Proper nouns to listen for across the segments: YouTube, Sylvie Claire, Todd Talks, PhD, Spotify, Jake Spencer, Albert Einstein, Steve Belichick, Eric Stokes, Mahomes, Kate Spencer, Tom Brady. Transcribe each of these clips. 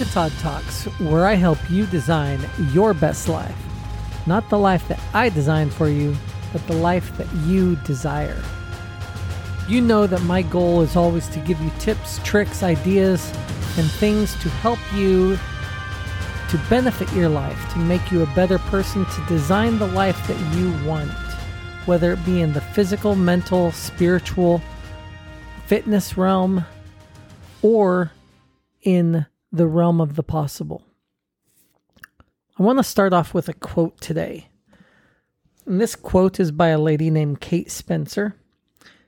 to Todd Talks, where I help you design your best life. Not the life that I designed for you, but the life that you desire. You know that my goal is always to give you tips, tricks, ideas, and things to help you to benefit your life, to make you a better person, to design the life that you want, whether it be in the physical, mental, spiritual, fitness realm, or in the realm of the possible. I want to start off with a quote today. And this quote is by a lady named Kate Spencer.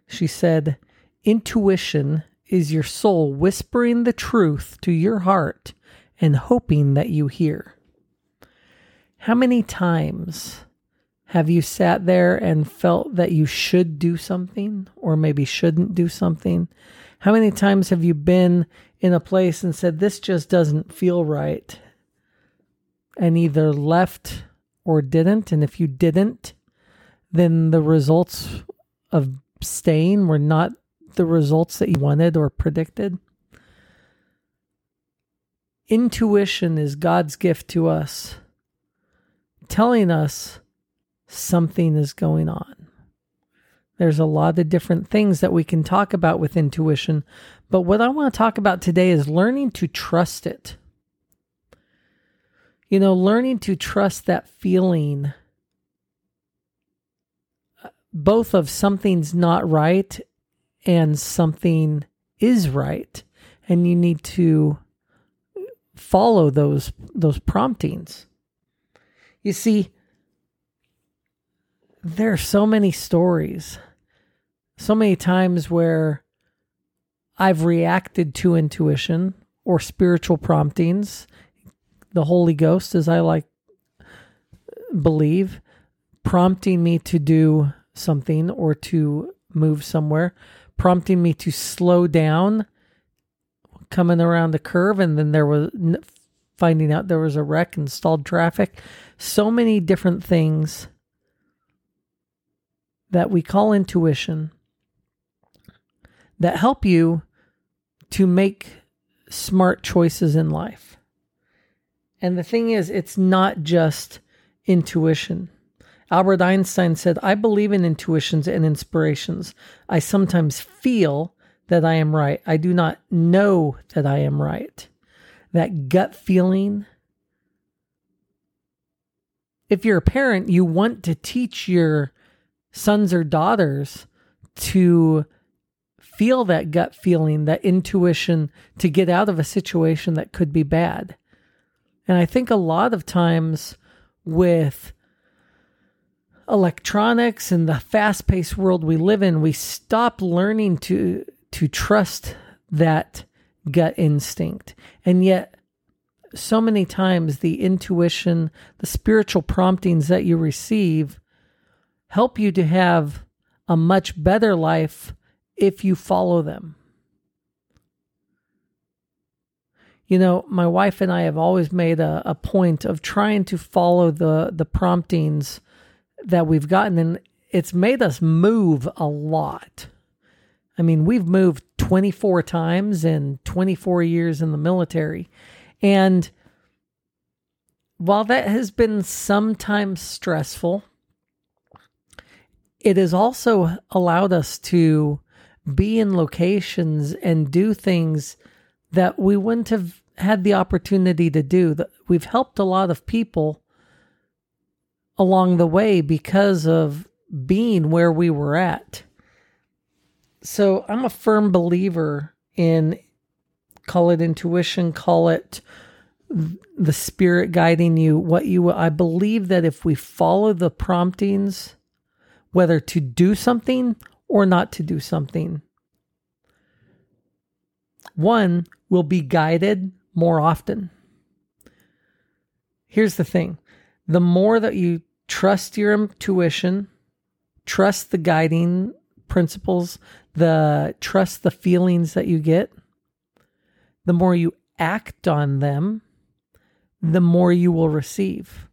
She said, "Intuition is your soul whispering the truth to your heart and hoping that you hear." How many times have you sat there and felt that you should do something or maybe shouldn't do something? How many times have you been in a place and said, this just doesn't feel right, and either left or didn't? And if you didn't, then the results of staying were not the results that you wanted or predicted. Intuition is God's gift to us, telling us something is going on. There's a lot of different things that we can talk about with intuition, but what I want to talk about today is learning to trust it. You know, learning to trust that feeling, both of something's not right and something is right, and you need to follow those promptings. You see, there are so many stories, so many times where I've reacted to intuition or spiritual promptings, the Holy Ghost, as I believe, prompting me to do something or to move somewhere, prompting me to slow down, coming around the curve, and then there was finding out there was a wreck and stalled traffic. So many different things that we call intuition that help you to make smart choices in life. And the thing is, it's not just intuition. Albert Einstein said, "I believe in intuitions and inspirations. I sometimes feel that I am right. I do not know that I am right." That gut feeling. If you're a parent, you want to teach your sons or daughters to feel that gut feeling, that intuition, to get out of a situation that could be bad. And I think a lot of times with electronics and the fast-paced world we live in, we stop learning to trust that gut instinct. And yet, so many times the intuition, the spiritual promptings that you receive help you to have a much better life if you follow them. You know, my wife and I have always made a point of trying to follow the promptings that we've gotten, and it's made us move a lot. I mean, we've moved 24 times in 24 years in the military. And while that has been sometimes stressful, it has also allowed us to be in locations and do things that we wouldn't have had the opportunity to do. We've helped a lot of people along the way because of being where we were at. So I'm a firm believer in, call it intuition, call it the spirit guiding you, I believe that if we follow the promptings, whether to do something or not to do something, one, will be guided more often. Here's the thing. The more that you trust your intuition, trust the guiding principles, trust the feelings that you get, the more you act on them, the more you will receive.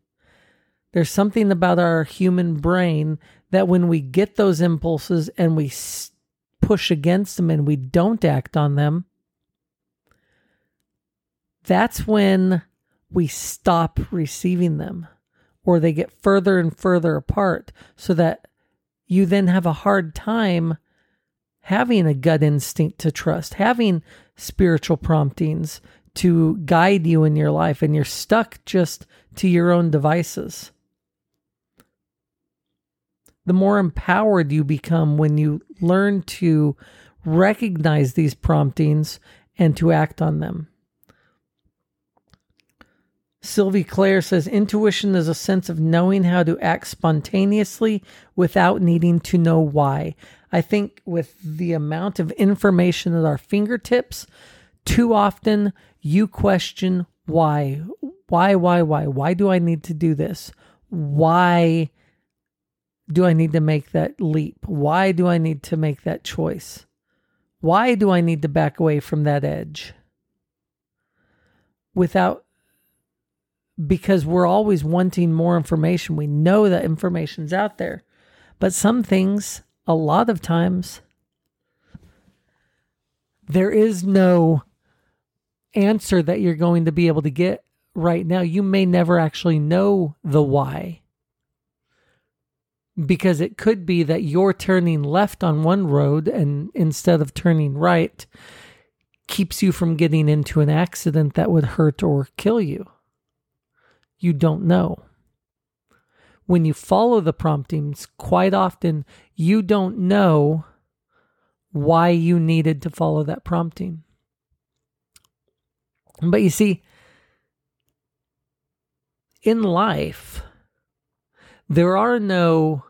There's something about our human brain that when we get those impulses and we push against them and we don't act on them, that's when we stop receiving them, or they get further and further apart, so that you then have a hard time having a gut instinct to trust, having spiritual promptings to guide you in your life, and you're stuck just to your own devices. The more empowered you become when you learn to recognize these promptings and to act on them. Sylvie Claire says, intuition is a sense of knowing how to act spontaneously without needing to know why. I think with the amount of information at our fingertips, too often you question why. Why? Why do I need to do this? Why do I need to make that leap? Why do I need to make that choice? Why do I need to back away from that edge? Because we're always wanting more information. We know that information's out there. But some things, a lot of times, there is no answer that you're going to be able to get right now. You may never actually know the why. Because it could be that you're turning left on one road and instead of turning right keeps you from getting into an accident that would hurt or kill you. You don't know. When you follow the promptings, quite often you don't know why you needed to follow that prompting. But you see, in life, there are no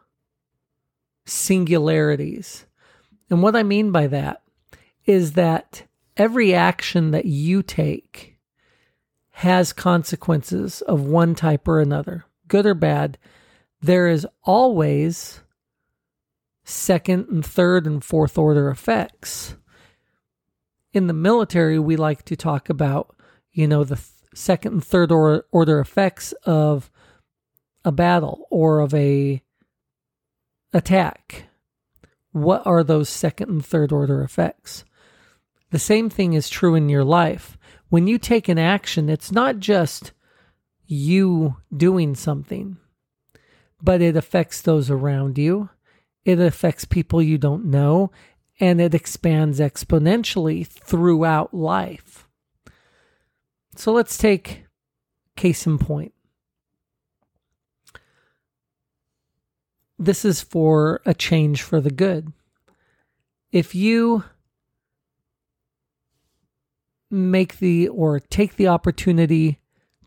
singularities. And what I mean by that is that every action that you take has consequences of one type or another, good or bad. There is always second and third and fourth order effects. In the military, we like to talk about, the second and third order effects of a battle or of a attack. What are those second and third order effects? The same thing is true in your life. When you take an action, it's not just you doing something, but it affects those around you. It affects people you don't know, and it expands exponentially throughout life. So let's take case in point. This is for a change for the good. If you take the opportunity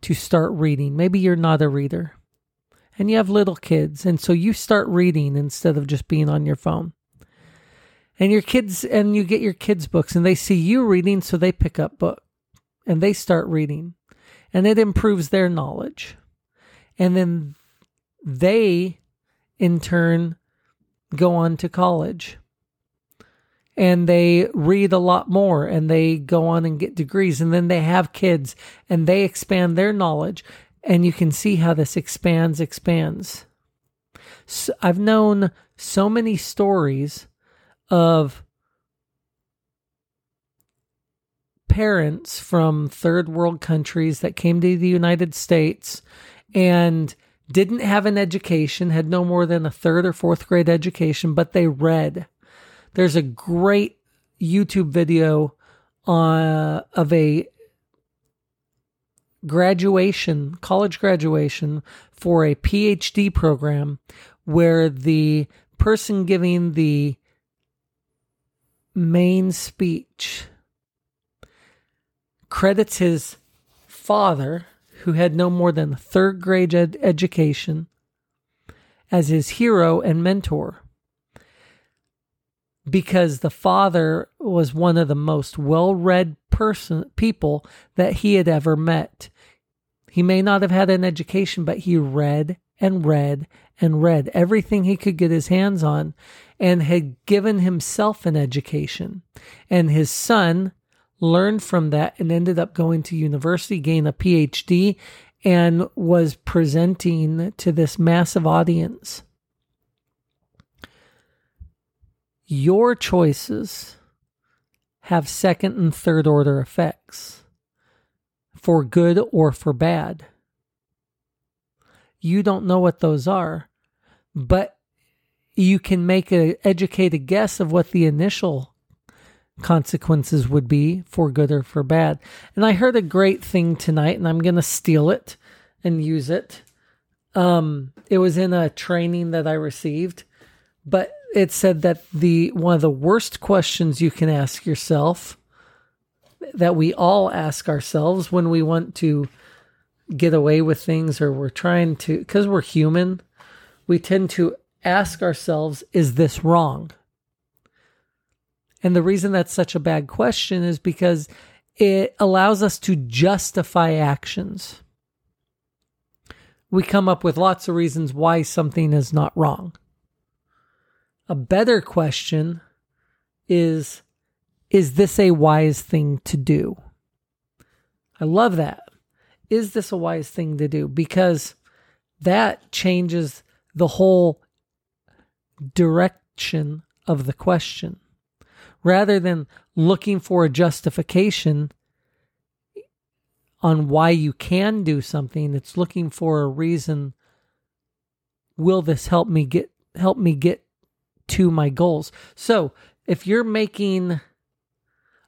to start reading. Maybe you're not a reader and you have little kids. And so you start reading instead of just being on your phone, and you get your kids books and they see you reading. So they pick up book and they start reading and it improves their knowledge. And then they in turn go on to college. And they read a lot more and they go on and get degrees and then they have kids and they expand their knowledge. And you can see how this expands. So I've known so many stories of parents from third world countries that came to the United States and didn't have an education, had no more than a third or fourth grade education, but they read. There's a great YouTube video of a college graduation for a PhD program where the person giving the main speech credits his father, who had no more than a third grade education, as his hero and mentor. Because the father was one of the most well-read people that he had ever met. He may not have had an education, but he read and read and read everything he could get his hands on and had given himself an education. And his son learned from that and ended up going to university, gained a PhD, and was presenting to this massive audience. Your choices have second and third order effects. for good or for bad. You don't know what those are, but you can make an educated guess of what the initial consequences would be for good or for bad. And I heard a great thing tonight, and I'm going to steal it and use it. It was in a training that I received, but it said that one of the worst questions you can ask yourself, that we all ask ourselves when we want to get away with things, or we're trying to, because we're human, we tend to ask ourselves, is this wrong? And the reason that's such a bad question is because it allows us to justify actions. We come up with lots of reasons why something is not wrong. A better question is this a wise thing to do? I love that. Is this a wise thing to do? Because that changes the whole direction of the question. Rather than looking for a justification on why you can do something, it's looking for a reason. Will this help me get to my goals? So if you're making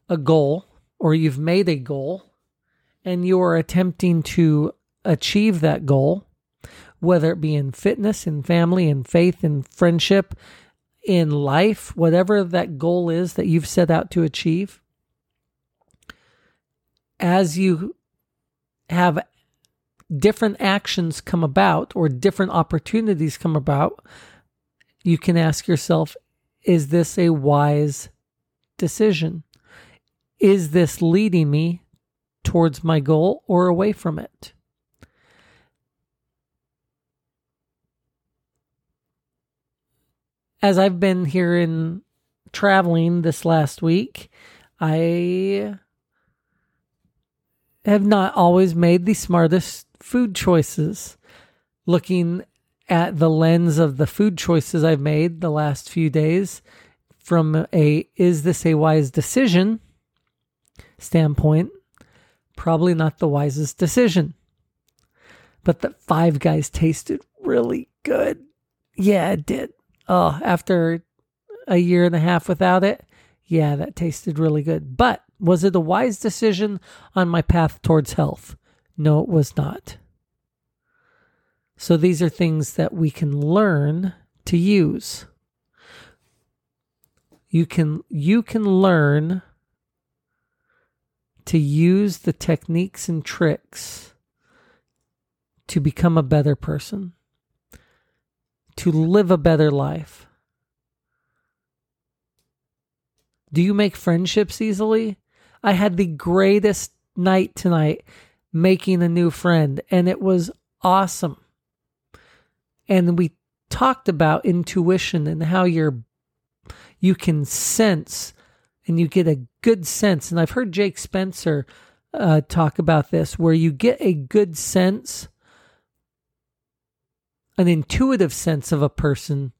a goal, or you've made a goal, and you are attempting to achieve that goal, whether it be in fitness, in family, in faith, in friendship, in life, whatever that goal is that you've set out to achieve, as you have different actions come about or different opportunities come about, you can ask yourself, is this a wise decision? Is this leading me towards my goal or away from it? As I've been here in traveling this last week, I have not always made the smartest food choices. Looking at the lens of the food choices I've made the last few days from a, is this a wise decision standpoint, probably not the wisest decision. But the Five Guys tasted really good. Yeah, it did. Oh, after a year and a half without it, yeah, that tasted really good. But was it a wise decision on my path towards health? No, it was not. So these are things that we can learn to use. You can learn to use the techniques and tricks to become a better person, to live a better life. Do you make friendships easily? I had the greatest night tonight making a new friend, and it was awesome. And we talked about intuition and how you can sense, and you get a good sense. And I've heard Jake Spencer talk about this, where you get a good sense, an intuitive sense of a person,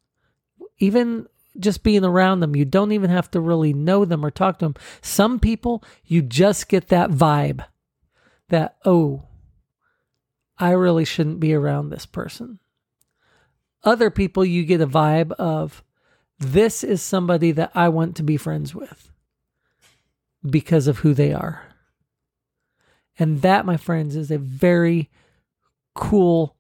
even just being around them. You don't even have to really know them or talk to them. Some people, you just get that vibe that, oh, I really shouldn't be around this person. Other people, you get a vibe of, this is somebody that I want to be friends with because of who they are. And that, my friends, is a very cool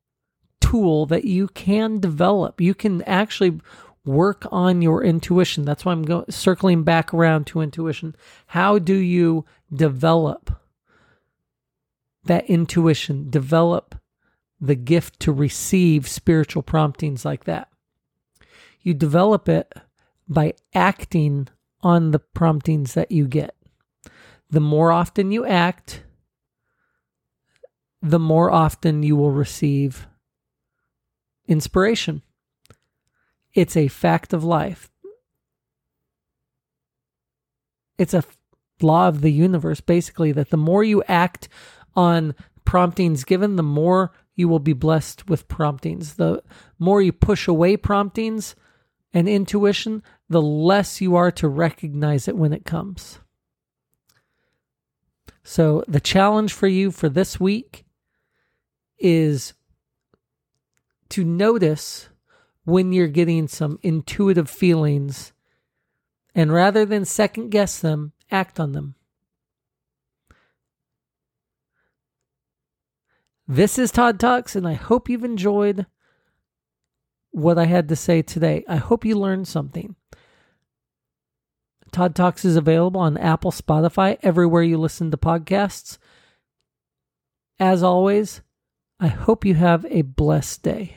tool that you can develop. You can actually work on your intuition. That's why I'm circling back around to intuition. How do you develop that intuition? Develop the gift to receive spiritual promptings like that. You develop it by acting on the promptings that you get. The more often you act, the more often you will receive inspiration. It's a fact of life. It's a law of the universe, basically, that the more you act on promptings given, the more you will be blessed with promptings. The more you push away promptings and intuition, the less you are to recognize it when it comes. So the challenge for you for this week is to notice when you're getting some intuitive feelings, and rather than second guess them, act on them. This is Todd Talks, and I hope you've enjoyed what I had to say today. I hope you learned something. Todd Talks is available on Apple, Spotify, everywhere you listen to podcasts. As always, I hope you have a blessed day.